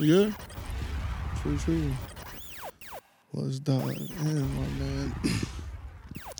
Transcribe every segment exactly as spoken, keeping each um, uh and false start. Yeah. True, true. Let's dive in, my man.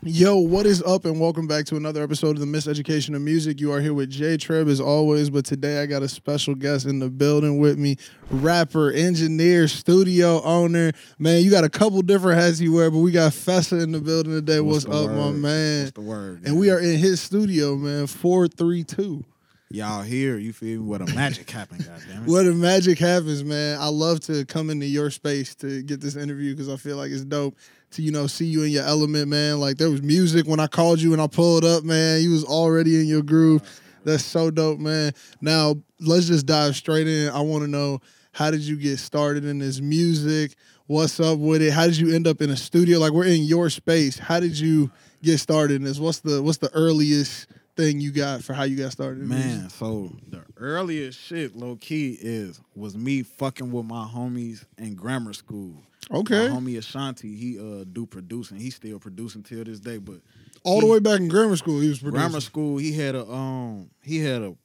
Yo, what is up, and welcome back to another episode of The Miseducation of Music. You are here with J Treb as always, but today I got a special guest in the building with me. Rapper, engineer, studio owner. Man, you got a couple different hats you wear, but we got Fessa in the building today. What's, What's up, word? my man? What's the word? Man? And we are in his studio, man, four three two. Y'all here, you feel me, where the magic happens, goddammit. Where the magic happens, man. I love to come into your space to get this interview because I feel like it's dope to, you know, see you in your element, man. Like, there was music when I called you and I pulled up, man. You was already in your groove. That's so dope, man. Now, let's just dive straight in. I want to know, how did you get started in this music? What's up with it? How did you end up in a studio? Like, we're in your space. How did you get started in this? What's the, what's the earliest thing you got for how you got started? Man, so the earliest shit, low key, is was me fucking with my homies in grammar school. Okay. My homie Ashanti, he uh do producing. He still producing till this day, but all he, the way back in grammar school, he was producing. Grammar school, he had a um he had a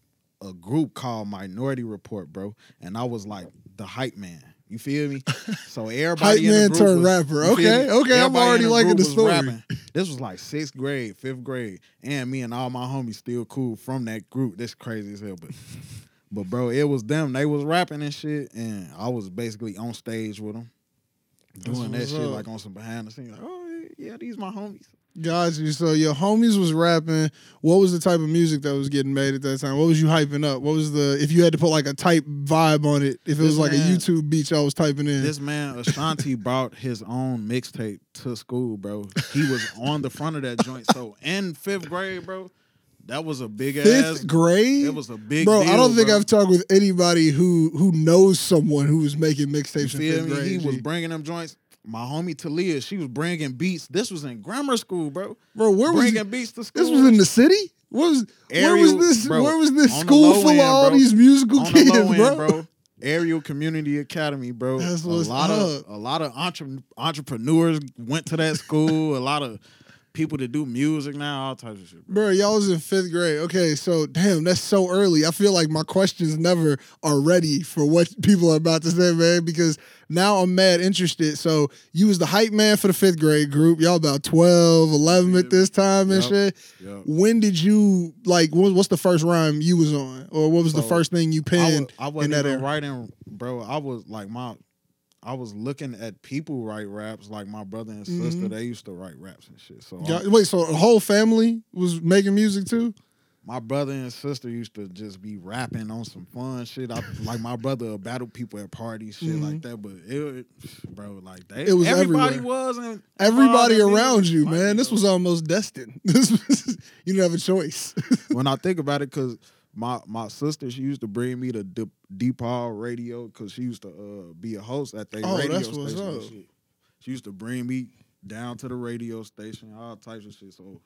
a group called Minority Report, bro, and I was like the hype man. You feel me? So everybody hype in the group man turned rapper. Okay, okay, everybody I'm already liking the story. Rapping. This was like sixth grade, fifth grade, and me and all my homies still cool from that group. That's crazy as hell, but but bro, it was them. They was rapping and shit, and I was basically on stage with them, doing that shit up. Like on some behind the scenes. Like, oh yeah, these my homies. Got you. So your homies was rapping. What was the type of music that was getting made at that time? What was you hyping up? What was the, if you had to put like a type vibe on it, if it this was like man, a YouTube beat y'all was typing in? This man, Ashanti, brought his own mixtape to school, bro. He was on the front of that joint. So in fifth grade, bro, that was a big ass. Fifth grade? It was a big bro, deal, I don't think bro. I've talked with anybody who who knows someone who was making mixtapes in fifth me? grade. He G. was bringing them joints. My homie Talia, she was bringing beats. This was in grammar school, bro. Bro, where was bringing beats to school? This was in the city? What was, Aerial, where was this? Bro, where was this school full of all these musical on kids, the low bro? End, bro? Aerial Community Academy, bro. That's what's a lot up. of a lot of entre- entrepreneurs went to that school. A lot of people that do music now, all types of shit. Bro. bro, y'all was in fifth grade. Okay, so damn, that's so early. I feel like my questions never are ready for what people are about to say, man, because now I'm mad interested. So you was the hype man for the fifth grade group. Y'all about twelve, eleven at this time and yep, shit. Yep. When did you, like, what, what's the first rhyme you was on? Or what was so the first thing you penned I was, I wasn't in that even era? Writing, bro. I was like, my... I was looking at people write raps, like my brother and sister. Mm-hmm. They used to write raps and shit. So God, I, wait, so the whole family was making music too? My brother and sister used to just be rapping on some fun shit. I, like my brother battled people at parties, shit mm-hmm. like that. But it, bro, like they, it was everybody everywhere. was and everybody around you, man. Like, this was almost destined. This was, you didn't have a choice. When I think about it, because My my sister, she used to bring me to De- Deepaw Radio because she used to uh, be a host at their oh, radio that's station. What's up. Shit. She used to bring me down to the radio station, all types of shit. So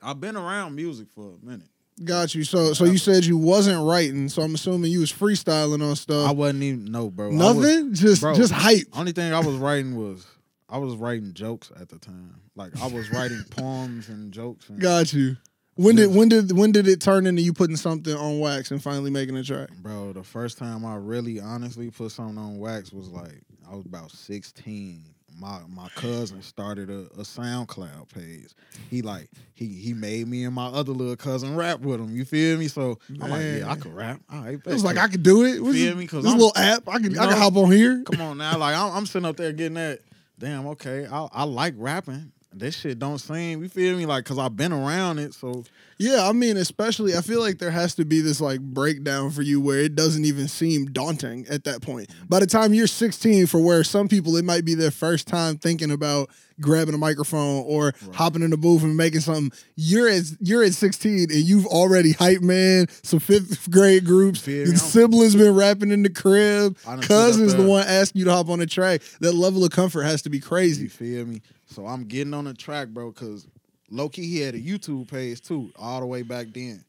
I've been around music for a minute. Got you. So so you said you wasn't writing, so I'm assuming you was freestyling on stuff. I wasn't even, no, bro. Nothing? Was, just bro, just hype. Only thing I was writing was, I was writing jokes at the time. Like I was writing poems and jokes. And Got you. When did when did when did it turn into you putting something on wax and finally making a track? Bro, the first time I really honestly put something on wax was like I was about sixteen. My my cousin started a, a SoundCloud page. He like he he made me and my other little cousin rap with him. You feel me? So man. I'm like, yeah, I could rap. All right, it was like I could do it. You feel me? Cause this I'm, little app, I can you know, I can hop on here. Come on now, like I'm, I'm sitting up there getting that. Damn, okay, I I like rapping. This shit don't seem, you feel me? Like, because I've been around it, so. Yeah, I mean, especially, I feel like there has to be this, like, breakdown for you where it doesn't even seem daunting at that point. By the time you're sixteen, for where some people, it might be their first time thinking about grabbing a microphone or right. hopping in the booth and making something. You're at, you're at sixteen, and you've already hype man some fifth grade groups. Your siblings been rapping in the crib. Cousin's the one asking you to hop on the track. That level of comfort has to be crazy. You feel me? So I'm getting on the track, bro, because low-key he had a YouTube page, too, all the way back then.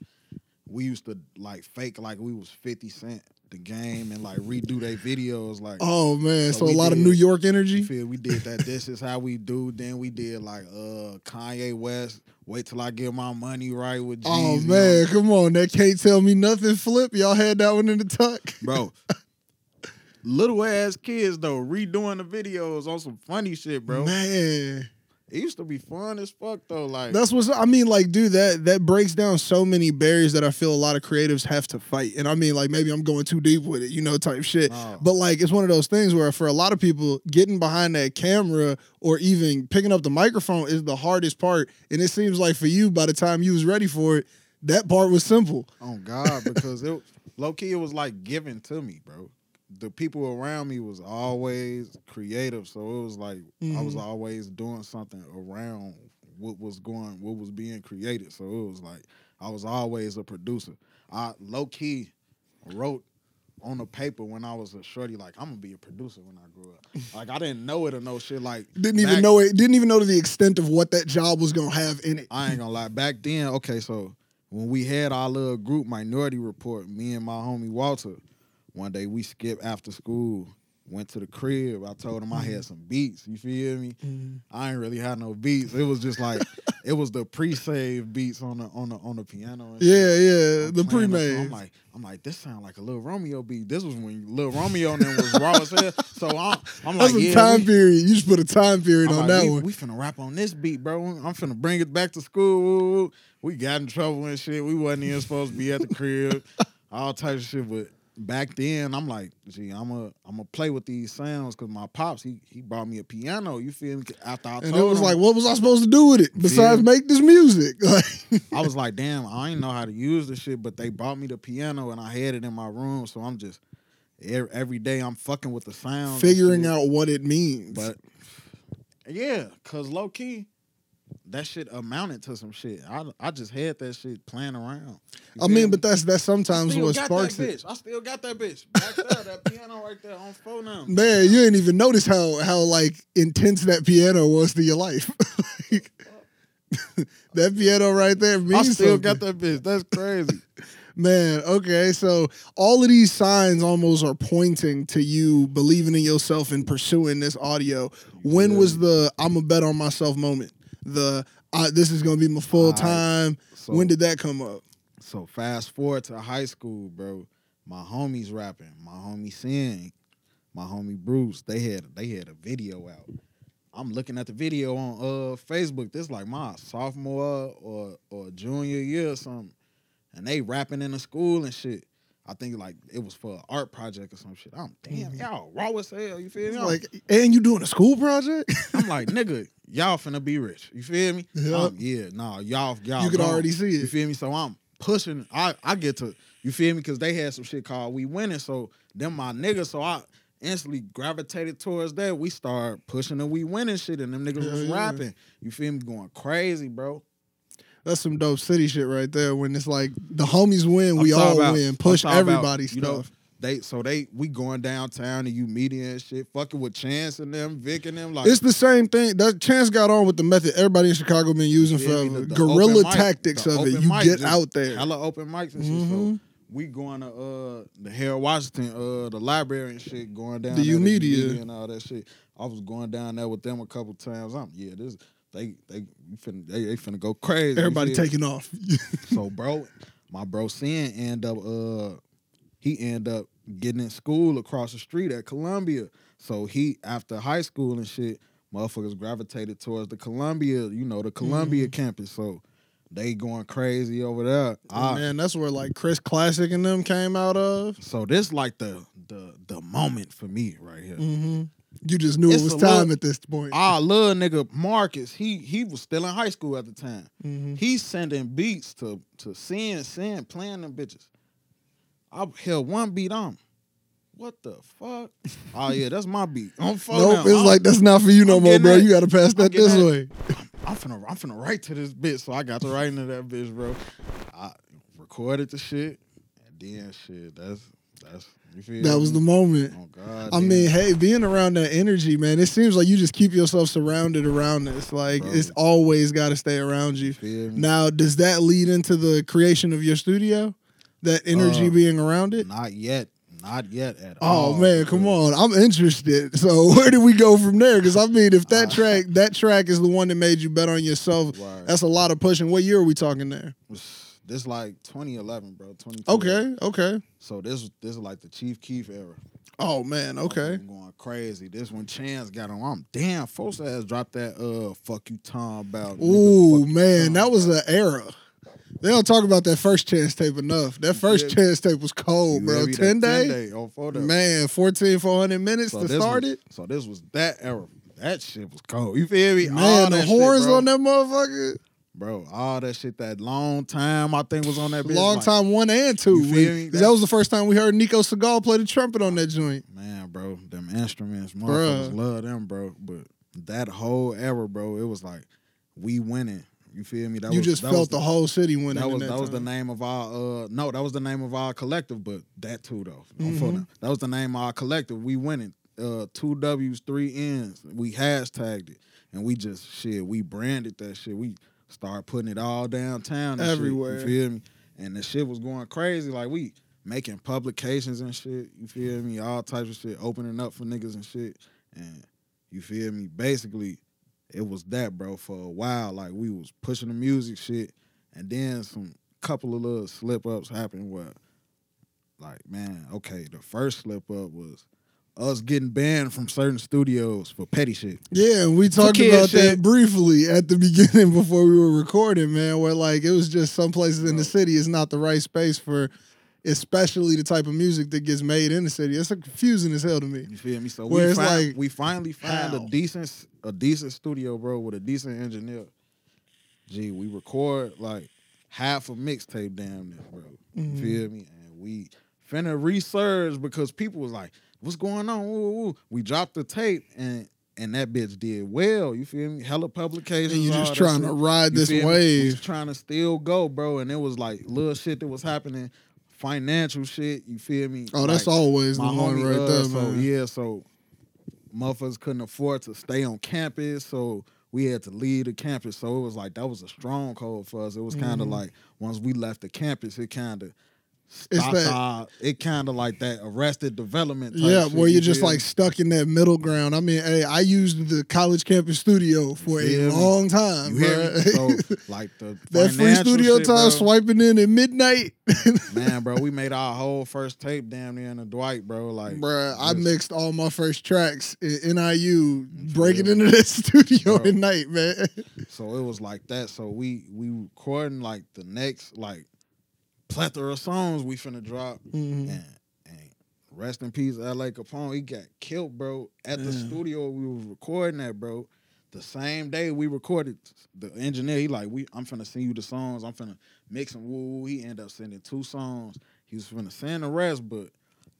We used to, like, fake like we was fifty cent the game and, like, redo their videos. Like, oh, man, so, so a lot did, of New York energy? Feel, we did that. This is how we do. Then we did, like, uh, Kanye West, Wait Till I Get My Money Right with Jeezy. Oh, man, come on. That Can't Tell Me Nothing flip. Y'all had that one in the tuck. Bro, little ass kids though redoing the videos on some funny shit, bro. Man, it used to be fun as fuck though. Like that's what I mean. Like, dude, that that breaks down so many barriers that I feel a lot of creatives have to fight. And I mean, like maybe I'm going too deep with it, you know, type shit. Oh. But like, it's one of those things where for a lot of people, getting behind that camera or even picking up the microphone is the hardest part. And it seems like for you, by the time you was ready for it, that part was simple. Oh God, because it low key it was like given to me, bro. The people around me was always creative, so it was like mm-hmm. I was always doing something around what was going, what was being created. So it was like I was always a producer. I low key wrote on the paper when I was a shorty, like I'm gonna be a producer when I grew up. Like I didn't know it or no shit. Like didn't even back, know it. Didn't even know to the extent of what that job was gonna have in it. I ain't gonna lie. Back then, okay, so when we had our little group, Minority Report, me and my homie Walter. One day we skipped after school, went to the crib. I told him I had some beats. You feel me? Mm-hmm. I ain't really had no beats. It was just like it was the pre-saved beats on the on the on the piano. And yeah, shit. yeah, I'm the pre-made. I'm like, I'm like, this sound like a Little Romeo beat. This was when Little Romeo and then was raw as hell. So I'm, I'm like, that's a yeah, time we, period. You should put a time period I'm on like, that we, one. We finna rap on this beat, bro. I'm finna bring it back to school. We got in trouble and shit. We wasn't even supposed to be at the crib. All types of shit, but. Back then, I'm like, gee, I'm a, I'm a play with these sounds because my pops, he he bought me a piano. You feel me? After I told him, and it was him, like, what was I supposed to do with it besides yeah. make this music? Like, I was like, damn, I ain't know how to use this shit, but they bought me the piano and I had it in my room, so I'm just every, every day I'm fucking with the sound, figuring out what it means. But yeah, cause low key. That shit amounted to some shit. I, I just had that shit playing around. You I mean, me? But that's that's sometimes what sparks it. I still got that bitch. Back there, that piano right there on phone now. Man, you didn't even notice how how like intense that piano was to your life. Like, that piano right there means I still something. Got that bitch. That's crazy. Man, okay, so all of these signs almost are pointing to you believing in yourself and pursuing this audio. When yeah. was the I'm a bet on myself moment? The uh, this is gonna be my full time. So, when did that come up? So fast forward to high school, bro. My homies rapping, my homie Singh, my homie Bruce. They had they had a video out. I'm looking at the video on uh Facebook. This is like my sophomore or or junior year or something, and they rapping in the school and shit. I think like it was for an art project or some shit. I'm damn y'all raw as hell. You feel me? Like and you doing a school project? I'm like nigga, y'all finna be rich. You feel me? Yeah, um, yeah nah, y'all y'all. You can already see it. You feel me? So I'm pushing. I I get to you feel me because they had some shit called We Winning. So them my niggas. So I instantly gravitated towards that. We started pushing the We Winning shit, and them niggas yeah, was yeah. rapping. You feel me? Going crazy, bro. That's some dope city shit right there. When it's like the homies win, we all about, win. Push everybody's stuff. Know, they so they we going downtown to you media and shit, fucking with Chance and them, Vic and them. Like it's the same thing. That Chance got on with the method everybody in Chicago been using yeah, forever. The, the guerrilla mic, tactics of it. You mic, get out there. Hella open mics and mm-hmm. shit. So we going to uh, the Harold Washington, uh, the library and shit. Going down the U media and all that shit. I was going down there with them a couple times. I'm yeah this. They they finna they, they finna go crazy. Everybody taking off. So bro, my bro Sin end up uh he end up getting in school across the street at Columbia. So he after high school and shit, motherfuckers gravitated towards the Columbia, you know, the Columbia mm. campus. So they going crazy over there. Oh, I, man, that's where like Chris Classic and them came out of. So this like the the the moment for me right here. Mm-hmm. You just knew it's it was time little, at this point. Our little nigga Marcus, he he was still in high school at the time. Mm-hmm. He's sending beats to to C N C, playing them bitches. I held one beat on. What the fuck? Oh yeah, that's my beat. I'm fucking nope, it's I'm, like that's not for you no I'm more, bro. That, you gotta pass that this that. way. I'm, I'm finna I'm finna write to this bitch, so I got to write into that bitch, bro. I recorded the shit, and then shit, that's that's. That was the moment. Oh, God, I damn. mean, hey, being around that energy, man, it seems like you just keep yourself surrounded around this. Like, bro. It's always got to stay around you. Now, does that lead into the creation of your studio? That energy uh, being around it? Not yet. Not yet at oh, all. Oh, man, come on. I'm interested. So where do we go from there? Because, I mean, if that track that track is the one that made you bet on yourself, right. That's a lot of pushing. What year are we talking there? This like twenty eleven, bro. twenty eleven. Okay, okay. So this this is like the Chief Keef era. Oh man, okay. I'm going crazy. This one Chance got on. I'm damn folks ass dropped that uh Fuck You Tom About. Ooh man, that was an era. They don't talk about that first Chance tape enough. That first yeah. Chance tape was cold, bro. Yeah, ten days, day oh, man. fourteen, four hundred minutes so to start was, it. So this was that era. That shit was cold. You feel me? Man, all the horns shit, on that motherfucker, bro. All that shit. That Long Time, I think, was on that. Long like, time one and two. You feel me? That, that was the first time we heard Nico Segal play the trumpet on that joint. Man, bro, them instruments, motherfuckers love them, bro. But that whole era, bro, it was like We Winning. You feel me? That you was, just that felt was the, the whole city winning. That was that, that was the name of our uh no, that was the name of our collective, but that too though. Mm-hmm. Don't that was the name of our collective. We Winning. Uh, two W's, three N's. We hashtagged it, and we just shit. We branded that shit. We started putting it all downtown, and everywhere. Shit, you feel me? And the shit was going crazy. Like we making publications and shit. You feel me? All types of shit. Opening up for niggas and shit. And you feel me? Basically. It was that, bro, for a while. Like, we was pushing the music shit, and then some couple of little slip-ups happened where, like, man, okay, the first slip-up was us getting banned from certain studios for petty shit. Yeah, and we talked about shit. that briefly at the beginning before we were recording, man, where, like, it was just some places in the city is not the right space for... especially the type of music that gets made in the city. It's confusing as hell to me. You feel me? So Where we, it's find, like, we finally find how? a decent a decent studio, bro, with a decent engineer. Gee, we record like half a mixtape damn near, bro. Mm-hmm. You feel me? And we finna resurge because people was like, what's going on? Ooh, ooh. We dropped the tape and and that bitch did well. You feel me? Hella publications. And you just trying to ride this wave. Just trying to still go, bro. And it was like little shit that was happening. Financial shit, you feel me? Oh, like, that's always the one right there, so, man. Yeah, so motherfuckers couldn't afford to stay on campus, so we had to leave the campus. So it was like, that was a stronghold for us. It was kind of mm-hmm. like, once we left the campus, it kind of stopped that, our, it kind of like that arrested development type Yeah, shit, where you're you just feel? like stuck in that middle ground. I mean, hey, I used the college campus studio for a me? long time, you bro. So, like the that free studio shit, time bro. swiping in at midnight. Man, bro, we made our whole first tape damn near in the Dwight, bro. Like, bro, I mixed all my first tracks at N I U, breaking into that studio bro. at night, man. So it was like that. So we we recording like the next like plethora of songs we finna drop. Mm-hmm. And, and rest in peace, L A Capone. He got killed, bro, at the yeah. studio we was recording at, bro. The same day we recorded, the engineer, he like, we, I'm finna send you the songs. I'm finna mix them. Woo, he ended up sending two songs. He was finna send the rest, but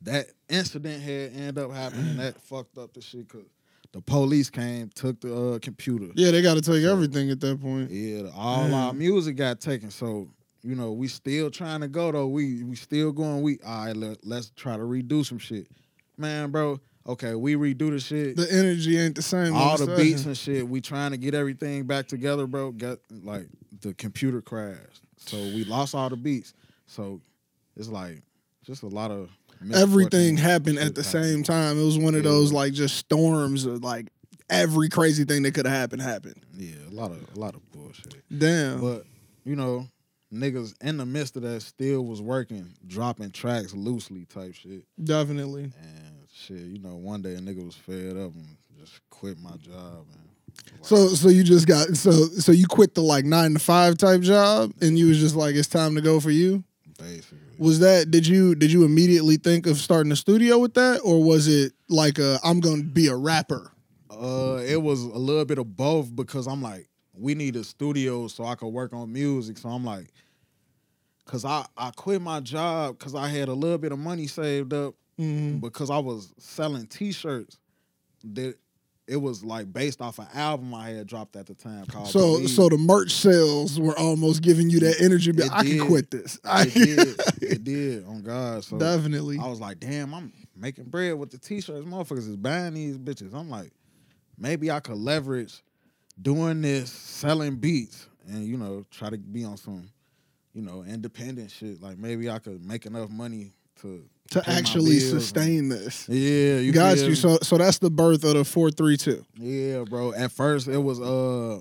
that incident had ended up happening. That fucked up the shit because the police came, took the uh, computer. Yeah, they got to take so, everything at that point. Yeah, all Damn. our music got taken. So, you know, we still trying to go, though. We we still going. We, all right, let, let's try to redo some shit. Man, bro. Okay, we redo the shit. The energy ain't the same. All the beats and shit. We trying to get everything back together, bro. Got like the computer crashed, so we lost all the beats. So it's like just a lot of everything happened at the same time. It was one of those like just storms of like every crazy thing that could have happened happened. Yeah, a lot of a lot of bullshit. Damn. But you know, niggas in the midst of that still was working, dropping tracks loosely type shit. Definitely. And shit, you know, one day a nigga was fed up and just quit my job. And like, so so you just got, so so you quit the like nine to five type job and you was just like, it's time to go for you? Basically. Was that, did you did you immediately think of starting a studio with that? Or was it like a, I'm going to be a rapper? Uh, It was a little bit of both because I'm like, we need a studio so I could work on music. So I'm like, because I, I quit my job because I had a little bit of money saved up mm-hmm. because I was selling T-shirts that it was like based off an album I had dropped at the time. Called so Believe. So the merch sales were almost giving you that energy. But I did. can quit this. I it did. It did. On God. So Definitely. I was like, damn, I'm making bread with the T-shirts. Motherfuckers is buying these bitches. I'm like, maybe I could leverage doing this, selling beats, and, you know, try to be on some, you know, independent shit. Like, maybe I could make enough money to to actually sustain this. Yeah. You got you. So so that's the birth of the four three two. Yeah, bro. At first, it was, uh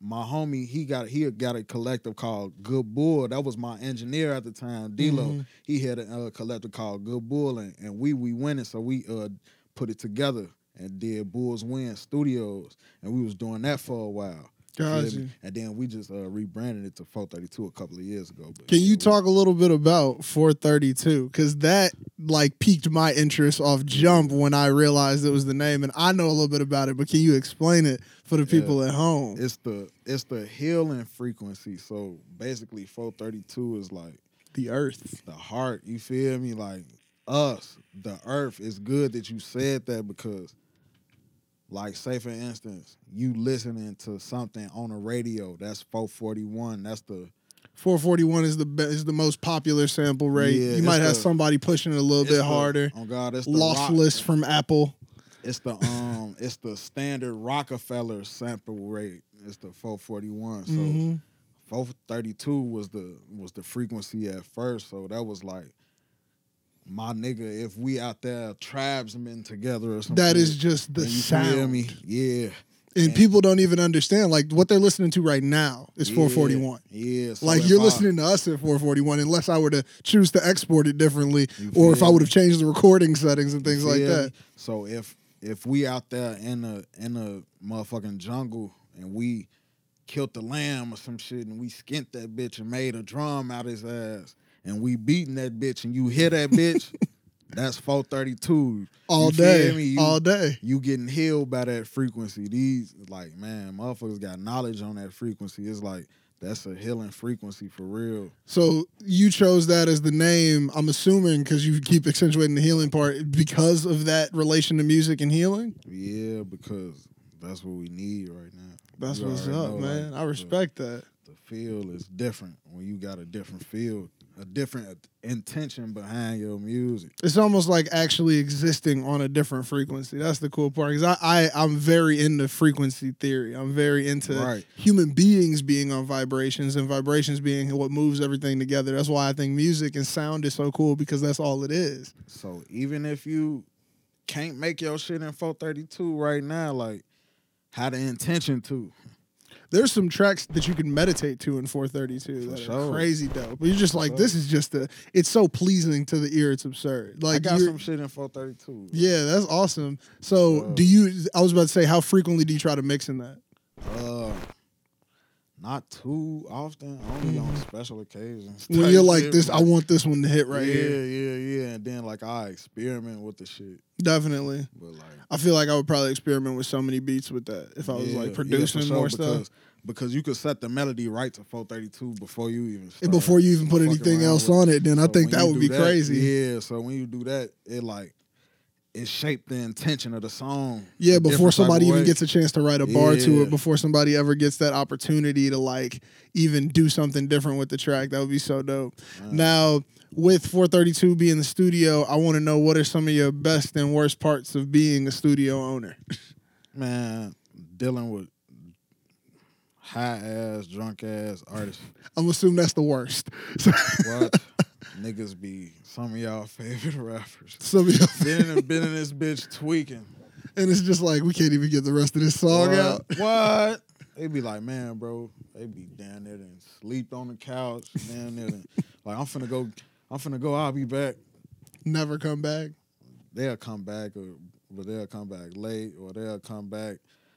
my homie, he got he got a collective called Good Bull. That was my engineer at the time, D-Lo. Mm-hmm. He had a uh, collective called Good Bull, and, and we we winning, so we uh put it together and did Bulls Win Studios, and we was doing that for a while. Gotcha. And then we just uh, rebranded it to four thirty-two a couple of years ago. But Can you talk a little bit about four thirty-two? Because that, like, piqued my interest off jump when I realized it was the name. And I know a little bit about it, but can you explain it for the people yeah. at home? It's the it's the healing frequency. So, basically, four thirty-two is, like... the earth. The heart, you feel me? Like, us, the earth. It's good that you said that because... like, say, for instance, you listening to something on the radio. That's four forty-one. That's the... four forty-one is the be- is the most popular sample rate. Yeah, you might the, have somebody pushing it a little bit the, harder. Oh, God, it's the... Lossless rock, from Apple. It's the um, it's the standard Rockefeller sample rate. It's the four forty-one. So, mm-hmm. four thirty-two was the was the frequency at first. So, that was like... my nigga, if we out there tribesmen together or something. That is just the sound. You feel me? Yeah. And, and people don't even understand. Like, what they're listening to right now is yeah, four forty-one. Yeah. So like, you're I, listening to us at four forty-one unless I were to choose to export it differently or if I would have changed the recording settings and things like that. Me? So if if we out there in the, in the motherfucking jungle and we killed the lamb or some shit and we skint that bitch and made a drum out his ass, and we beating that bitch, and you hear that bitch, that's four thirty-two. All day, you, all day. You getting healed by that frequency. These, like, man, motherfuckers got knowledge on that frequency. It's like, that's a healing frequency for real. So you chose that as the name, I'm assuming, because you keep accentuating the healing part, because of that relation to music and healing? Yeah, because that's what we need right now. That's you what's up, know, man. Like, I respect the, that. The feel is different when you got a different feel. A different intention behind your music. It's almost like actually existing on a different frequency. That's the cool part. Because I, I, I'm very into frequency theory. I'm very into right. human beings being on vibrations and vibrations being what moves everything together. That's why I think music and sound is so cool because that's all it is. So even if you can't make your shit in four thirty-two right now, like, how the intention to... There's some tracks that you can meditate to in four thirty-two that sure. are crazy dope. But you're just like, this is just a... it's so pleasing to the ear, it's absurd. Like, I got some shit in four thirty-two. Yeah, that's awesome. So uh, do you... I was about to say, how frequently do you try to mix in that? Uh, not too often. Only mm. on special occasions. When you're like, this, I want this one to hit right yeah, here. Yeah, yeah, yeah. And then, like, I experiment with the shit. Definitely. But like, I feel like I would probably experiment with so many beats with that if I was yeah, like producing yeah, sure, more because, stuff. Because you could set the melody right to four thirty-two before you even start, and before you even put anything else on it, then so I think that would be that, crazy. Yeah, so when you do that, it like it shaped the intention of the song. Yeah, before somebody even gets a chance to write a bar yeah. to it, before somebody ever gets that opportunity to like even do something different with the track, that would be so dope. Right. Now, with four thirty-two being the studio, I want to know what are some of your best and worst parts of being a studio owner? Man, dealing with high-ass, drunk-ass artists. I'm assuming that's the worst. What? Niggas be some of y'all favorite rappers. Some of y'all been, been in this bitch tweaking. And it's just like, we can't even get the rest of this song what? out. What? They be like, man, bro, they be down there and sleep on the couch. Down there and, like, I'm finna go... I'm finna go, I'll be back. Never come back? They'll come back, or, but they'll come back late, or they'll come back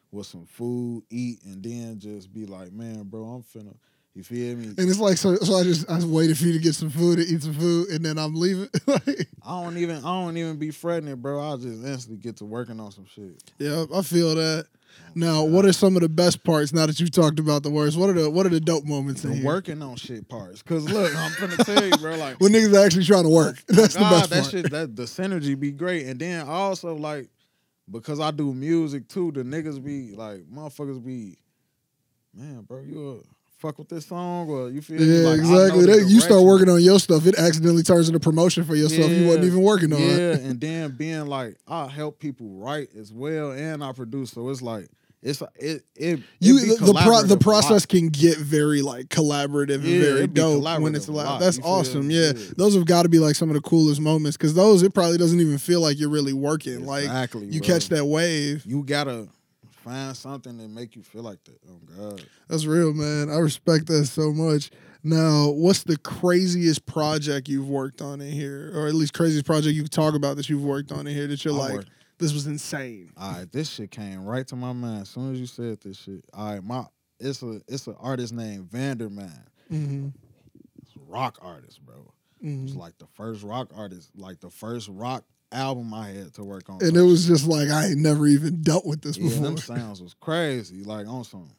with some food, eat, and then just be like, man, bro, I'm finna, you feel me? And it's like, so, so I just I just waited for you to get some food and eat some food, and then I'm leaving? Like, I don't even I don't even be fretting it, bro. I'll just instantly get to working on some shit. Yeah, I feel that. Now, what are some of the best parts? Now that you've talked about the worst, what are the what are the dope moments in here? Working on shit parts, cause look, I'm finna tell you, bro. Like, when niggas are actually trying to work, that's God, the best that part. Shit, that the synergy be great, and then also like because I do music too, the niggas be like, motherfuckers be, man, bro, you a fuck with this song, or you feel yeah, like, exactly. They, you start working on your stuff, it accidentally turns into promotion for yourself yeah, you wasn't even working on. Yeah, and then being like, I help people write as well, and I produce, so it's like it's it it you it the pro, the process can get very like collaborative yeah, and very dope when it's allowed. That's awesome. Yeah, yeah, those have got to be like some of the coolest moments because those it probably doesn't even feel like you're really working. Exactly, like you bro. catch that wave. You gotta. find something that make you feel like that. Oh, God. That's real, man. I respect that so much. Now, what's the craziest project you've worked on in here? Or at least craziest project you can talk about that you've worked on in here that you're I like, work. This was insane. All right, this shit came right to my mind as soon as you said this shit. All right, my it's a it's an artist named Vanderman. Mm-hmm. It's a rock artist, bro. Mm-hmm. It's like the first rock artist, like the first rock album I had to work on. And it was just like, I ain't never even dealt with this yeah, before. Them sounds was crazy, like on some.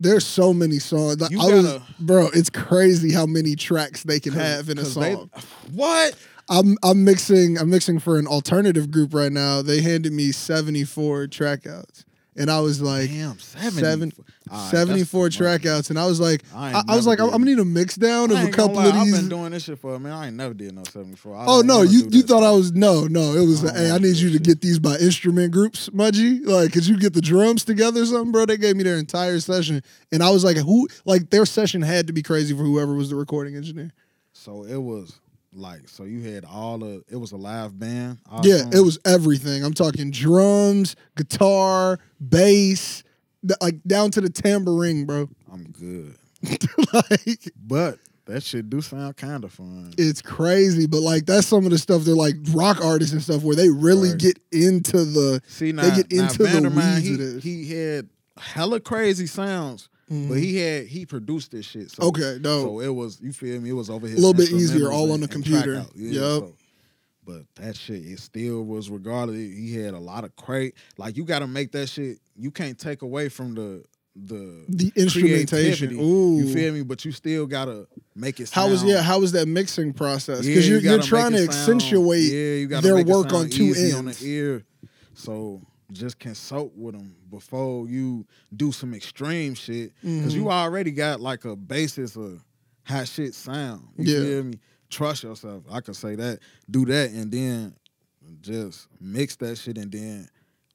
There's so many songs. Like, I gotta, was, bro, it's crazy how many tracks they can have in a song. They, what? I'm I'm mixing I'm mixing for an alternative group right now. They handed me seventy-four track outs. And I was like, damn, seven, right, seventy-four track outs. And I was like, I, I was like, I'm, I'm going to need a mix down I of a couple lie. of these. I've been doing this shit for a minute. I ain't never did no seventy-four. I oh, no, you, you thought I was, no, no. It was, I hey, I need you to shit. get these by instrument groups, my G. Like, could you get the drums together or something, bro? They gave me their entire session. And I was like, who, like, their session had to be crazy for whoever was the recording engineer. So it was. Like, so you had all the, it was a live band? Yeah, songs? It was everything. I'm talking drums, guitar, bass, th- like down to the tambourine, bro. I'm good. Like, but that shit do sound kind of fun. It's crazy, but like that's some of the stuff they're like rock artists and stuff where they really right. get into the, See, now, they get now, into now, the weeds he, of this. He had hella crazy sounds. Mm-hmm. But he had he produced this shit. So, okay, no. So it was, you feel me? It was over here. A little bit easier, all and, on the computer. Yeah, yep. So, but that shit, it still was regardless. He had a lot of crate. Like you got to make that shit. You can't take away from the the the instrumentation. Ooh. You feel me? But you still gotta make it. Sound. How was yeah? How was that mixing process? Because yeah, you're, you you're trying to accentuate yeah, you gotta their make work it sound on two easy ends. On the ear. So. Just consult with them before you do some extreme shit. Mm-hmm. Cause you already got like a basis of how shit sound. You yeah. feel me? Trust yourself. I could say that. Do that and then just mix that shit and then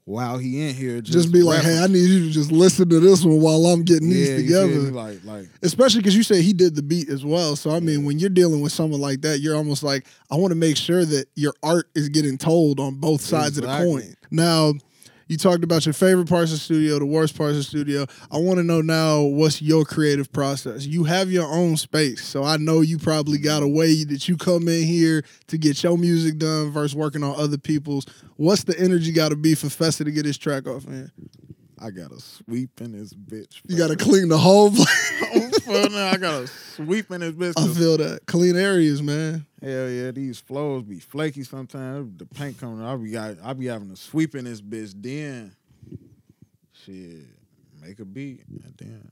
while he in here, just, just be like, hey, I need you to just listen to this one while I'm getting yeah, these together. You feel me? Like, like, especially because you said he did the beat as well. So, I mean, yeah. when you're dealing with someone like that, you're almost like, I want to make sure that your art is getting told on both sides exactly. of the coin. Now, you talked about your favorite parts of the studio, the worst parts of the studio. I want to know now, what's your creative process? You have your own space, so I know you probably got a way that you come in here to get your music done versus working on other people's. What's the energy got to be for Fessa to get his track off, man? I got to sweep in this bitch. Bro. You got to clean the whole place. I got to sweep in this bitch. I feel that. Clean areas, man. Hell yeah, these floors be flaky sometimes. The paint coming, I be I be having to sweep in this bitch. Then, shit, make a beat. And then,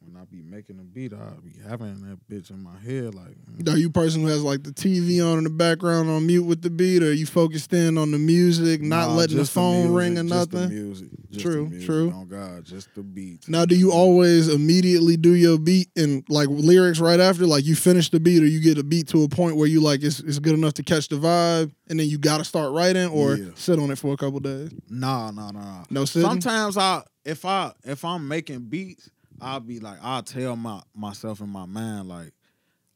when I be making a beat, I be having that bitch in my head. Like, mm. Are you a person who has like the T V on in the background on mute with the beat, or are you focused in on the music, not nah, letting the phone the music, ring or nothing? Just the music. Just true, the music. True. Oh God, just the beat. Now, do you always immediately do your beat and like lyrics right after? Like you finish the beat, or you get a beat to a point where you like it's it's good enough to catch the vibe, and then you gotta start writing, or yeah. sit on it for a couple days. Nah, nah, nah. No sitting? Sometimes I if I if I'm making beats, I'll be like I'll tell my myself in my mind like,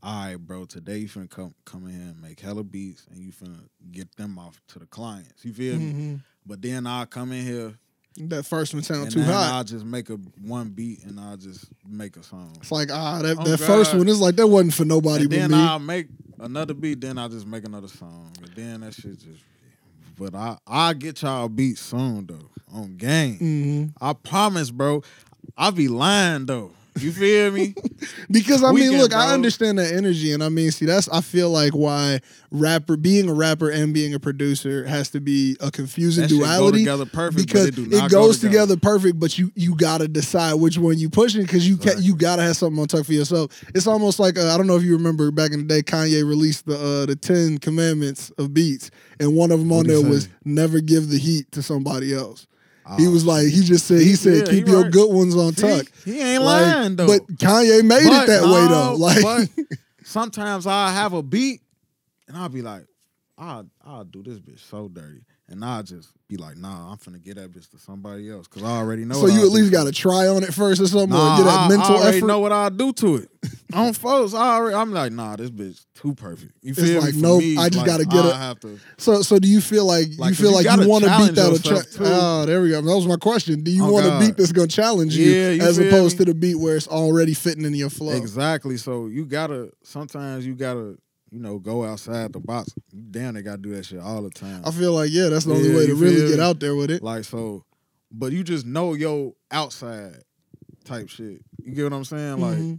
all right, bro, today you finna come come in here and make hella beats, and you finna get them off to the clients. You feel mm-hmm. me? But then I'll come in here. That first one sound and too hot. I'll just make a one beat and I'll just make a song. It's like ah, that, oh, that first one is like that wasn't for nobody. And but then me. I'll make another beat. Then I'll just make another song. And then that shit just. But I I get y'all beats soon though on game. Mm-hmm. I promise, bro. I be lying though. You feel me? Because I Weekend, mean, look, bro. I understand that energy, and I mean, see, that's I feel like why rapper being a rapper and being a producer has to be a confusing that duality. Go together perfect, because it, do not it goes go together. together perfect, but you you gotta decide which one you pushing because you right. ca- you gotta have something on tuck for yourself. It's almost like uh, I don't know if you remember back in the day, Kanye released the uh, the Ten Commandments of beats, and one of them on there say? was never give the heat to somebody else. He was like, he just said, he said, yeah, keep he your right. good ones on tuck. He, he ain't like, lying, though. But Kanye made but it that no, way, though. Like, but sometimes I'll have a beat, and I'll be like, I'll, I'll do this bitch so dirty. And I'll just be like, nah, I'm finna get that bitch to somebody else, because I already know. So you I'll at least got to try on it first or something, nah, or get that I, mental effort. I already effort. know what I'll do to it. on folks, I already, I'm like, nah, this bitch too perfect. You feel like, like nope, me, I just like, gotta get I it. Have to. So, so do you feel like, like you feel you like you want to beat that? Attra- oh, there we go. That was my question. Do you oh, want a beat that's gonna challenge you, yeah, you as opposed me? to the beat where it's already fitting in your flow? Exactly. So you gotta sometimes you gotta. You know, go outside the box. Damn, they gotta do that shit all the time. I feel like, yeah, that's the yeah, only way to really me? get out there with it. Like, so, but you just know your outside type shit. You get what I'm saying? Mm-hmm. Like,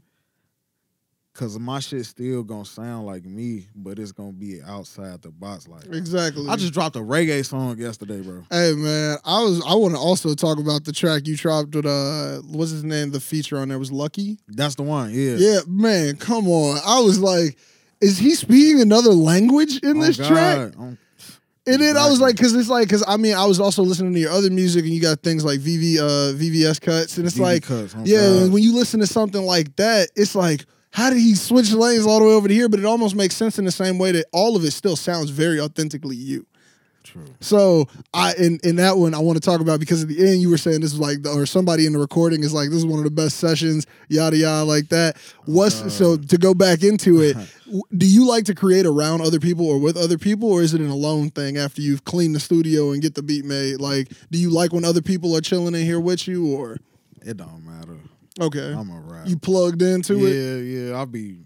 cause my shit still gonna sound like me, but it's gonna be outside the box. Like, exactly. I just dropped a reggae song yesterday, bro. Hey man, I was I want to also talk about the track you dropped with uh, what's his name? The feature on there was Lucky. That's the one. Yeah. Yeah, man. Come on. I was like. Is he speaking another language in oh this God. track? Oh. And then I was like, because it's like, because I mean, I was also listening to your other music, and you got things like V V, uh, V V S cuts, and it's V V like, cuts, oh yeah, God. when you listen to something like that, it's like, how did he switch lanes all the way over to here? But it almost makes sense in the same way that all of it still sounds very authentically you. True. So I in in that one I want to talk about because at the end you were saying this is like the, or somebody in the recording is like this is one of the best sessions, yada yada like that. What's uh, so to go back into it? Do you like to create around other people or with other people, or is it an alone thing after you've cleaned the studio and get the beat made? Like, do you like when other people are chilling in here with you, or it don't matter? Okay, I'm a rap. You plugged into yeah, it? Yeah, yeah. I'll be.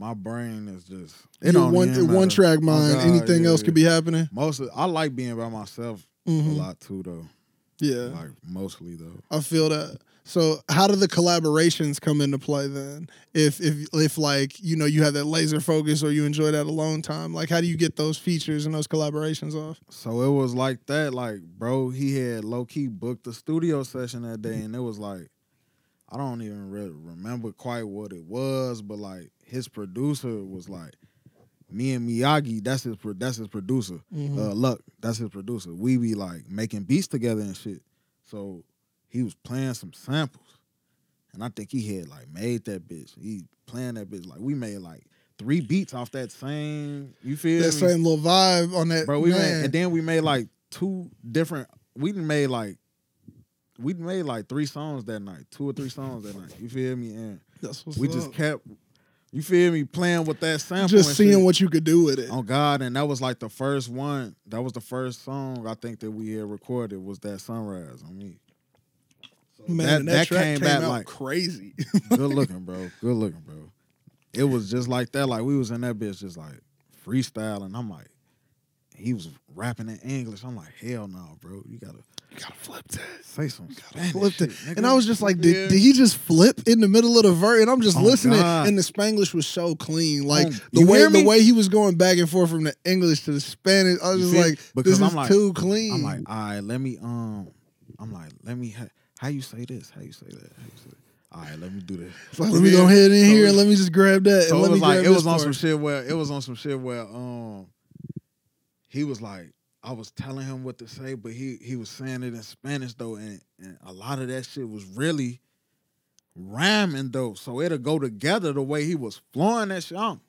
My brain is just it don't one, end, one track mind. Oh God, anything yeah, else yeah. could be happening. Most of, I like being by myself mm-hmm. a lot too, though. Yeah, like mostly though. I feel that. So how do the collaborations come into play then? If if if like you know you have that laser focus or you enjoy that alone time, like how do you get those features and those collaborations off? So it was like that, like bro, he had low key booked the studio session that day, and it was like I don't even really remember quite what it was, but like. His producer was like, me and Miyagi, that's his pro- that's his producer. Mm-hmm. Uh, Luck, that's his producer. We be like making beats together and shit. So he was playing some samples. And I think he had like made that bitch. He playing that bitch. Like we made like three beats off that same, you feel That me? same little vibe on that. Bro, we man. made, and then we made like two different, we made like, we made like three songs that night. Two or three songs that night. You feel me? And that's what's we up. just kept... You feel me? Playing with that sample. Just seeing shit. what you could do with it. Oh, God. And that was like the first one. That was the first song I think that we had recorded was that Sunrise on me. So Man, that, that, that track came, came out like crazy. Good looking, bro. Good looking, bro. It was just like that. Like, we was in that bitch just like freestyling. I'm like, he was rapping in English. I'm like, hell no, bro. You gotta. You gotta flip that. Say something. You gotta flip that. And I was just like, did, yeah. did he just flip in the middle of the verse? And I'm just oh listening. God. And the Spanglish was so clean. Like, oh, the way the way he was going back and forth from the English to the Spanish, I was you just like, because this I'm is like, too clean. I'm like, all right, let me, um, I'm like, let me, ha- how you say this? How you say that? How you say that? All right, let me do this. So let me go ahead in so here and let me just grab that. So and let it was me like, it was on part. some shit where, it was on some shit where, um, he was like, I was telling him what to say, but he he was saying it in Spanish, though, and, and a lot of that shit was really rhyming, though, so it'll go together the way he was flowing that shit on.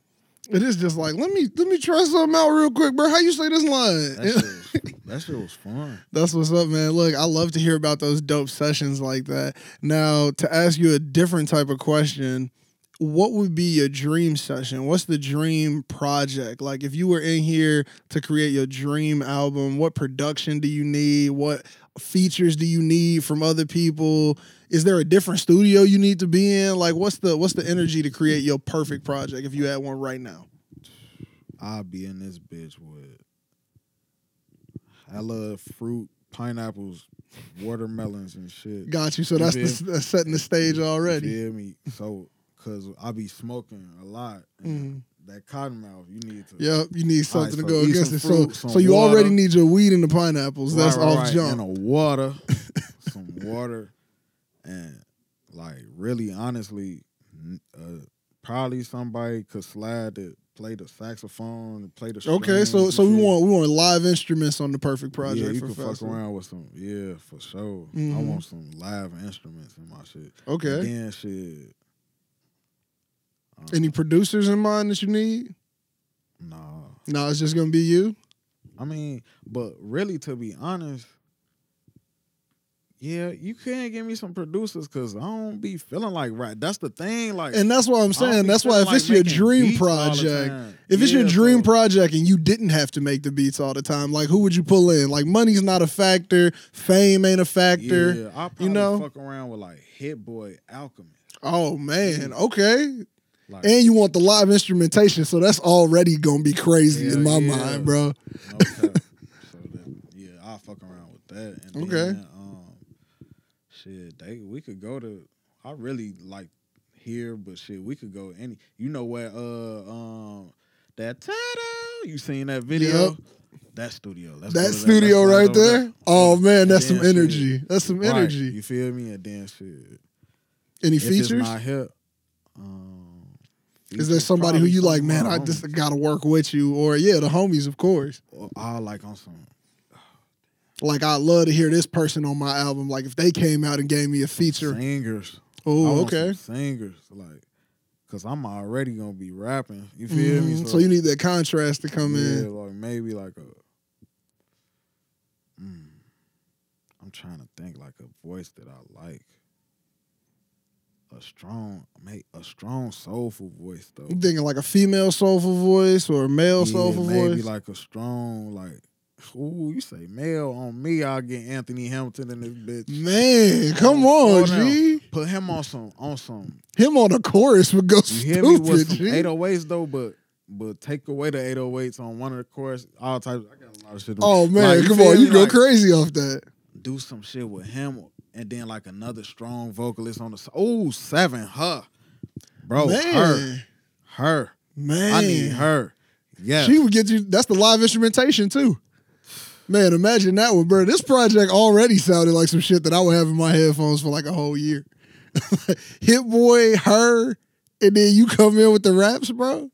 It is just like, let me let me try something out real quick, bro. How you say this line? That shit was, that shit was fun. That's what's up, man. Look, I love to hear about those dope sessions like that. Now, to ask you a different type of question, what would be your dream session? What's the dream project? Like, if you were in here to create your dream album, what production do you need? What features do you need from other people? Is there a different studio you need to be in? Like, what's the what's the energy to create your perfect project if you had one right now? I'll be in this bitch with hella fruit, pineapples, watermelons, and shit. Got you. So that's, the, that's setting the stage already. You feel me? So... Cause I be smoking a lot. Mm-hmm. That cottonmouth, you need to. Yep, you need something right, to go so against it. Fruit, so, so you water. already need your weed and the pineapples. Right, That's right, off right. jump. And a water, some water, and like really, honestly, uh, probably somebody could slide to play the saxophone and play the. Okay, so so shit. we want we want live instruments on the perfect project. Yeah, you for can Fessa. fuck around with some. Yeah, for sure. Mm-hmm. I want some live instruments in my shit. Okay. Then shit. Any producers in mind that you need? No. Nah. No, nah, it's just gonna be you? I mean, but really, to be honest, yeah, you can't give me some producers because I don't be feeling like right. That's the thing. Like, and that's what I'm saying. That's why if like it's your dream project, if yeah, it's your dream bro. project and you didn't have to make the beats all the time, like who would you pull in? Like money's not a factor. Fame ain't a factor. Yeah, I'll probably you know? fuck around with like Hit Boy, Alchemy. Oh, man. Okay. Like, and you want the live instrumentation, so that's already going to be crazy yeah, in my yeah. mind, bro. Okay. So then, yeah, I'll fuck around with that. And okay. Then, um, shit, they, we could go to, I really like here, but shit, we could go any, you know where, uh, um, that ta-da, you seen that video? Yep. That studio. Let's that studio that. right there? That. Oh, man, that's some energy. Shit. That's some energy. Right. You feel me? And then shit. Any if features? It's not here, um, Is there somebody who you like, man, I just got to work with you? Or, yeah, the homies, of course. I like on some. Like, I love to hear this person on my album. Like, if they came out and gave me a feature. Singers. Oh, okay. Singers. Like, because I'm already going to be rapping. You feel mm-hmm. me? So, so you need that contrast to come yeah, in. Yeah, like, maybe like a, mm, I'm trying to think like a voice that I like. A strong, make a strong soulful voice though. You thinking like a female soulful voice or a male yeah, soulful maybe voice? Maybe like a strong, like, ooh, you say male on me, I'll get Anthony Hamilton in this bitch. Man, come on, G. Put him on some, on some. Him on a chorus would go stupid. You hear me with some eight oh eights though, but but take away the eight oh eights on one of the chorus. All types. I got a lot of shit. Oh man, like, come on, you go like, crazy off that. Do some shit with him. And then like another strong vocalist on the oh seven her, bro man. her, her man. I need her. Yeah, she would get you. That's the live instrumentation too. Man, imagine that one, bro. This project already sounded like some shit that I would have in my headphones for like a whole year. Hit Boy, her, and then you come in with the raps, bro.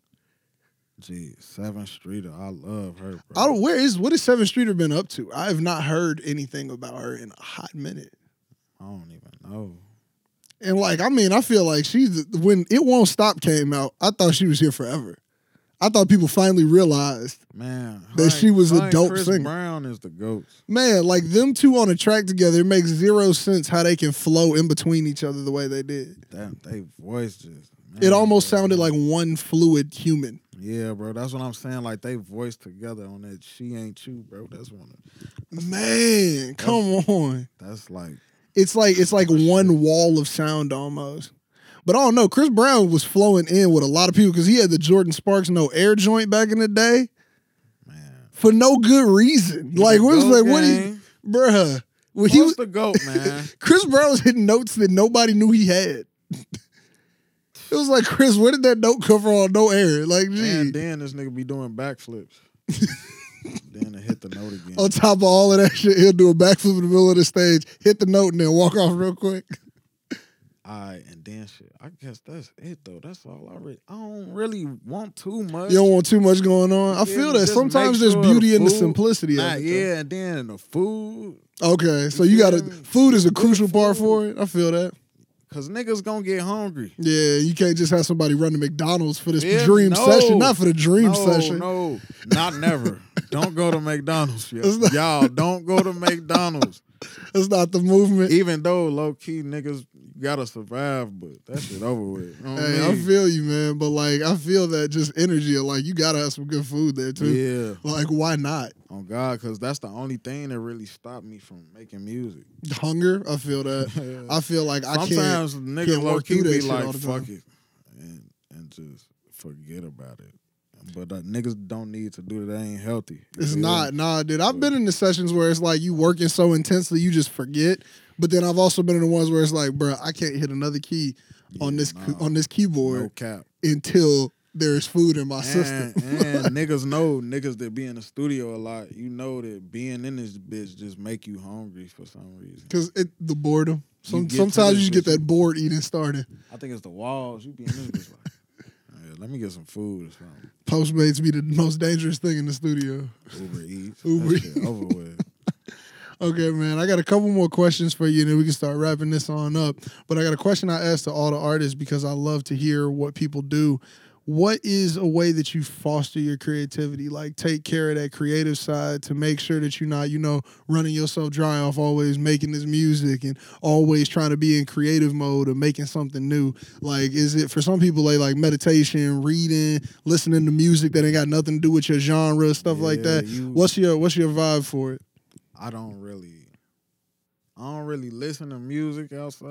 Gee, Seven Streeter, I love her, bro. I don't. Where is what has Seven Streeter been up to? I have not heard anything about her in a hot minute. I don't even know. And like, I mean, I feel like she's when It Won't Stop came out, I thought she was here forever. I thought people finally realized man that she was a dope Chris singer. Chris Brown is the GOAT. Man, like them two on a track together, it makes zero sense how they can flow in between each other the way they did. Damn, they voice just man, it almost bro. sounded like one fluid human. Yeah, bro, that's what I'm saying. Like they voiced together on that "She Ain't You," bro. That's one of man. That's, come on, that's like. It's like it's like one wall of sound almost. But I don't know. Chris Brown was flowing in with a lot of people because he had the Jordan Sparks No Air joint back in the day. Man. For no good reason. He's like, what was like, what he, bruh. When he was the GOAT, man. Chris Brown was hitting notes that nobody knew he had. It was like, Chris, where did that note come from on No Air? Like, gee. And then this nigga be doing backflips. Then to hit the note again. On top of all of that shit, he'll do a backflip in the middle of the stage, hit the note, and then walk off real quick. All right, and then shit. I guess that's it, though. That's all I really... I don't really want too much. You don't want too much going on? Yeah, I feel that. Sometimes sure there's beauty the in the simplicity nah, of it. Yeah, and then the food. Okay, so you gotta... Food is a crucial part for it. I feel that. Because niggas gonna get hungry. Yeah, you can't just have somebody run to McDonald's for this yeah, dream no. session. Not for the dream no, session. No, not never. Don't go to McDonald's, y'all. Not- y'all, don't go to McDonald's. That's not the movement. Even though low-key niggas gotta survive, but that shit over with. You know hey, I, mean? I feel you, man. But, like, I feel that just energy of, like, you gotta have some good food there, too. Yeah. Like, why not? Oh, God, because that's the only thing that really stopped me from making music. Hunger? I feel that. I feel like I Sometimes can't Sometimes niggas low-key be like, fuck it, and, and just forget about it. But uh, niggas don't need to do that. It ain't healthy. It's not. Nah, dude. I've been in the sessions where it's like you working so intensely, you just forget. But then I've also been in the ones where it's like, bro, I can't hit another key yeah, on this nah, on this keyboard no cap. until there's food in my and, system. And niggas know, niggas that be in the studio a lot, you know that being in this bitch just make you hungry for some reason. Because the boredom. Some, you sometimes you get that bored eating started. I think it's the walls. You be in this bitch like. Let me get some food or something. Postmates be the most dangerous thing in the studio. Uber Eats. Uber Eats. Over with. Okay, man. I got a couple more questions for you, and then we can start wrapping this on up. But I got a question I asked to all the artists because I love to hear what people do what is a way that you foster your creativity? Like, take care of that creative side to make sure that you're not, you know, running yourself dry off always making this music and always trying to be in creative mode or making something new. Like, is it for some people, like, like meditation, reading, listening to music that ain't got nothing to do with your genre, stuff yeah, like that? You, what's your what's your vibe for it? I don't really, I don't really listen to music outside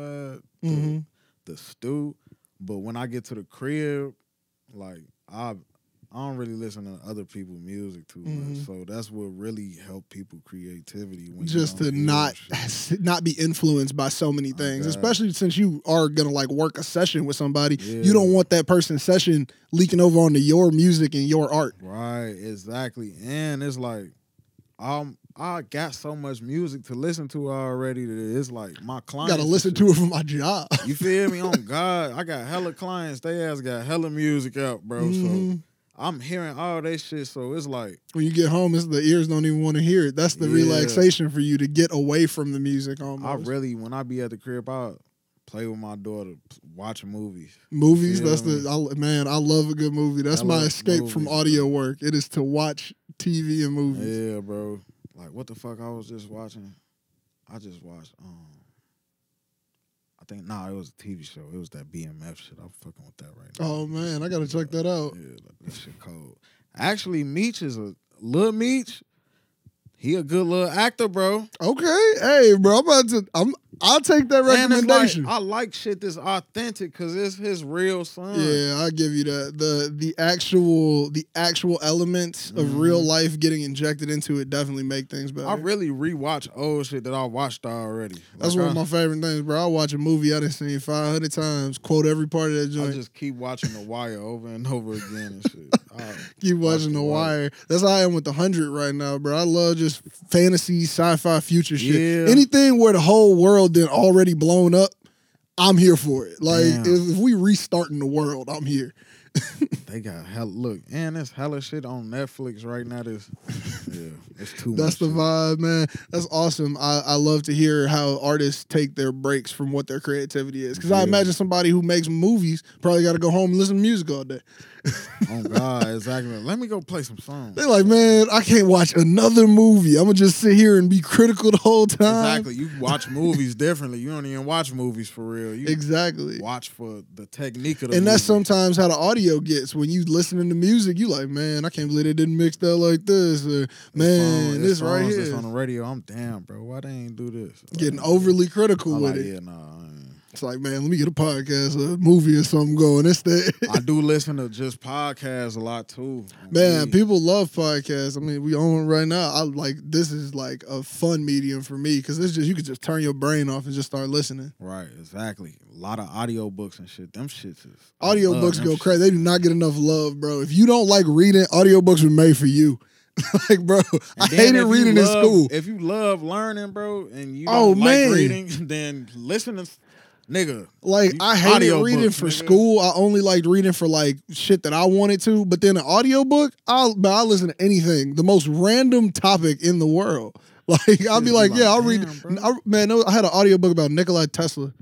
mm-hmm. the, the stew. But when I get to the crib, like, I I don't really listen to other people's music too much. Mm-hmm. So that's what really helped people creativity. When Just to not not be influenced by so many things, especially since you are going to, like, work a session with somebody. Yeah. You don't want that person's session leaking over onto your music and your art. Right, exactly. And it's like, I'm... I got so much music to listen to already that it's like my clients. Gotta listen to it for my job. You feel me? Oh, God. I got hella clients. They ass got hella music out, bro. Mm-hmm. So I'm hearing all that shit. So it's like, when you get home, it's the ears don't even want to hear it. That's the yeah. relaxation for you to get away from the music almost. I really, when I be at the crib, I play with my daughter, watching movies. Movies? You know that's what I mean? the, I, man, I love a good movie. That's I my escape movies, from audio bro. work. It is to watch T V and movies. Yeah, bro. Like, what the fuck I was just watching? I just watched, um, I think, nah, it was a T V show. It was that B M F shit. I'm fucking with that right now. Oh, man, I got to check that out. Yeah, like, that shit cold. Actually, Meech is a, Lil Meech, he a good little actor, bro. Okay, hey, bro, I'm about to, I'm, I'll take that recommendation. Like, I like shit that's authentic because it's his real son. Yeah, I'll give you that. The the actual the actual elements mm-hmm. of real life getting injected into it definitely make things better. I really rewatch old shit that I watched already. That's like, one I, of my favorite things, bro. I watch a movie I done seen five hundred times, quote every part of that joint. I just keep watching The Wire over and over again and shit. I keep watching The Wire. Wire. That's how I am with The Hundred right now, bro. I love just fantasy, sci-fi, future shit. Yeah. Anything where the whole world then already blown up, I'm here for it. Like, if, if we restarting the world, I'm here. They got hella, look, and there's hella shit on Netflix right now. That's, yeah, it's too That's much. That's the shit. vibe, man. That's awesome. I, I love to hear how artists take their breaks from what their creativity is. Because yeah. I imagine somebody who makes movies probably got to go home and listen to music all day. Oh, God, exactly. Let me go play some songs. They're like, man, I can't watch another movie. I'm going to just sit here and be critical the whole time. Exactly. You watch movies differently. You don't even watch movies for real. You exactly. watch for the technique of the And movie. That's sometimes how the audio gets. When you listening to music, you like, man, I can't believe they didn't mix that like this. Or, man, phone, this right here. This on the radio, I'm damn, bro. Why they ain't do this? Like, Getting overly critical I'm with like, it. Yeah, nah, I ain't. It's like, man, let me get a podcast, a movie or something going instead. I do listen to just podcasts a lot, too. Man, me. people love podcasts. I mean, we own right now. I like, this is like a fun medium for me because it's just, you can just turn your brain off and just start listening. Right, exactly. A lot of audiobooks and shit. Them shits is... Audiobooks go crazy. They do not get enough love, bro. If you don't like reading, audiobooks were made for you. Like, bro, I hated reading love, in school. If you love learning, bro, and you don't oh, like man. reading, then listen to... Nigga, like you, I hated reading books, for nigga. school. I only liked reading for like shit that I wanted to. But then an audiobook, I'll but I listen to anything, the most random topic in the world. Like I'll be like, like, yeah, I'll read. I, man, I had an audiobook about Nikola Tesla.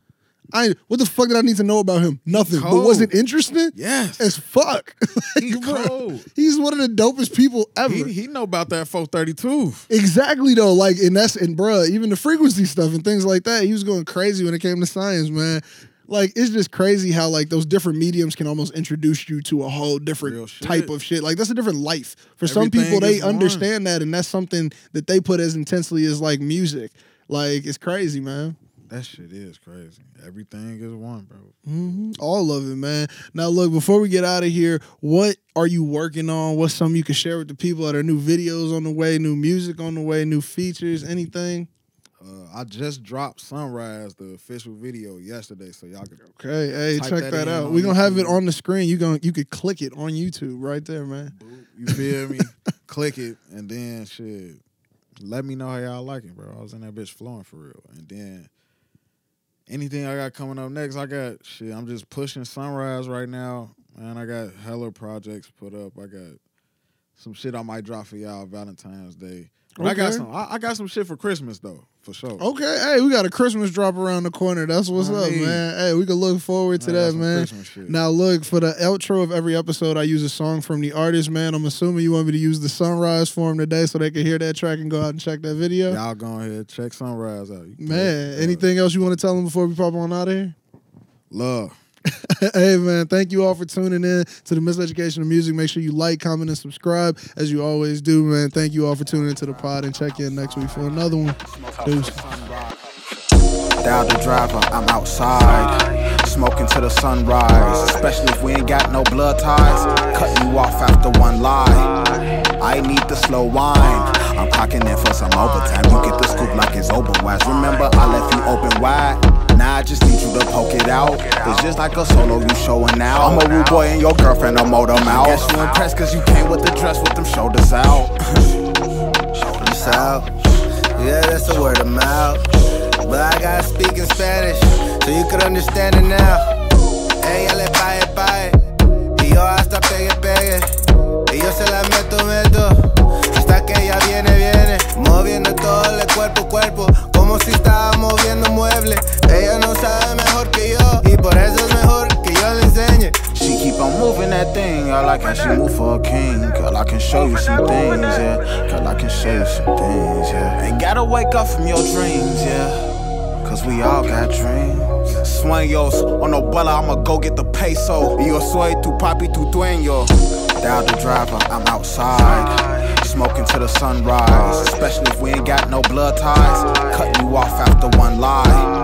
I what the fuck did I need to know about him? Nothing. Cold. But was it interesting? Yes. As fuck. Like, he's bro, cold. He's one of the dopest people ever. He, he know about that four thirty-two. Exactly though. Like, and that's and bruh, even the frequency stuff and things like that. He was going crazy when it came to science, man. Like, it's just crazy how like those different mediums can almost introduce you to a whole different type of shit. Like, that's a different life. For Everything some people, they learned. understand that, and that's something that they put as intensely as like music. Like, it's crazy, man. That shit is crazy. Everything is one, bro. Mm-hmm. All of it, man. Now, look, before we get out of here, what are you working on? What's something you can share with the people? Are there new videos on the way, new music on the way, new features, anything? Uh, I just dropped Sunrise, the official video, yesterday, so y'all can okay, hey, check that, that out. We're going to have it on the screen. You gonna, you could click it on YouTube right there, man. Boop, you feel me? Click it, and then, shit, let me know how y'all like it, bro. I was in that bitch flowing for real, and then... Anything I got coming up next, I got shit. I'm just pushing Sunrise right now, man. I got hella projects put up. I got some shit I might drop for y'all Valentine's Day. Okay. I got some. I, I got some shit for Christmas though, for sure. Okay, hey, we got a Christmas drop around the corner. That's what's I up, mean. man. Hey, we can look forward to I that, man. Now, look, for the outro of every episode, I use a song from the artist, man. I'm assuming you want me to use the Sunrise form today, so they can hear that track and go out and check that video. Y'all go ahead, check Sunrise out, you man. Anything else you want to tell them before we pop on out of here? Love. Hey, man, thank you all for tuning in to The Miseducation of Music. Make sure you like, comment, and subscribe, as you always do, man. Thank you all for tuning into the pod, and check in next week for another one. Deuce. Dial the driver, I'm outside, smoking to the sunrise, especially if we ain't got no blood ties. Cut you off after one lie. I need the slow wine. I'm cocking in for some overtime. You get the scoop like it's open wise. Remember, I left you open wide. Nah, I just need you to poke it out. It's just like a solo you showing out. I'm a rude boy and your girlfriend a motor mouth. Guess you impressed cause you came with the dress with them shoulders out. Shoulders out. Yeah, that's the word of mouth. But I gotta speak in Spanish so you could understand it now. Ella le pae pae. Y yo hasta pegue pegue. Y yo se la meto meto. Hasta que ella viene viene. Moviendo todo el cuerpo cuerpo. Como si estaba moviendo muebles. Ella no sabe mejor que yo, y por eso es mejor que yo le enseñe. She keep on moving that thing. Girl, I can she move for a king. Girl, I can show you some things, yeah. Girl, I can show you some things, yeah. Ain't gotta wake up from your dreams, yeah. Cause we all got dreams. Sueños, on no bola, I'ma go get the peso. Y yo soy tu papi, tu dueño. Dial the driver, I'm outside, smoking to the sunrise, especially if we ain't got no blood ties. Cut you off after one lie.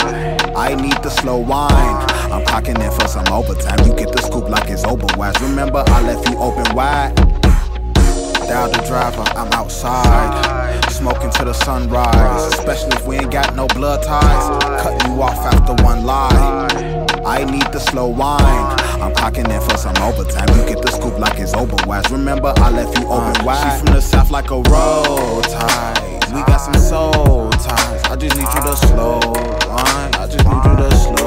I need the slow wine. I'm cocking in for some overtime. You get the scoop like it's overwise. Remember, I left you open wide. Dial the driver, I'm outside, smoking to the sunrise, especially if we ain't got no blood ties. Cut you off after one lie. I need the slow wine. I'm cocking in for some overtime. You get the scoop like it's overwise. Remember, I left you open wide. She from the south like a roll tide. We got some soul ties. I just need you to slow wine. I just need you to slow.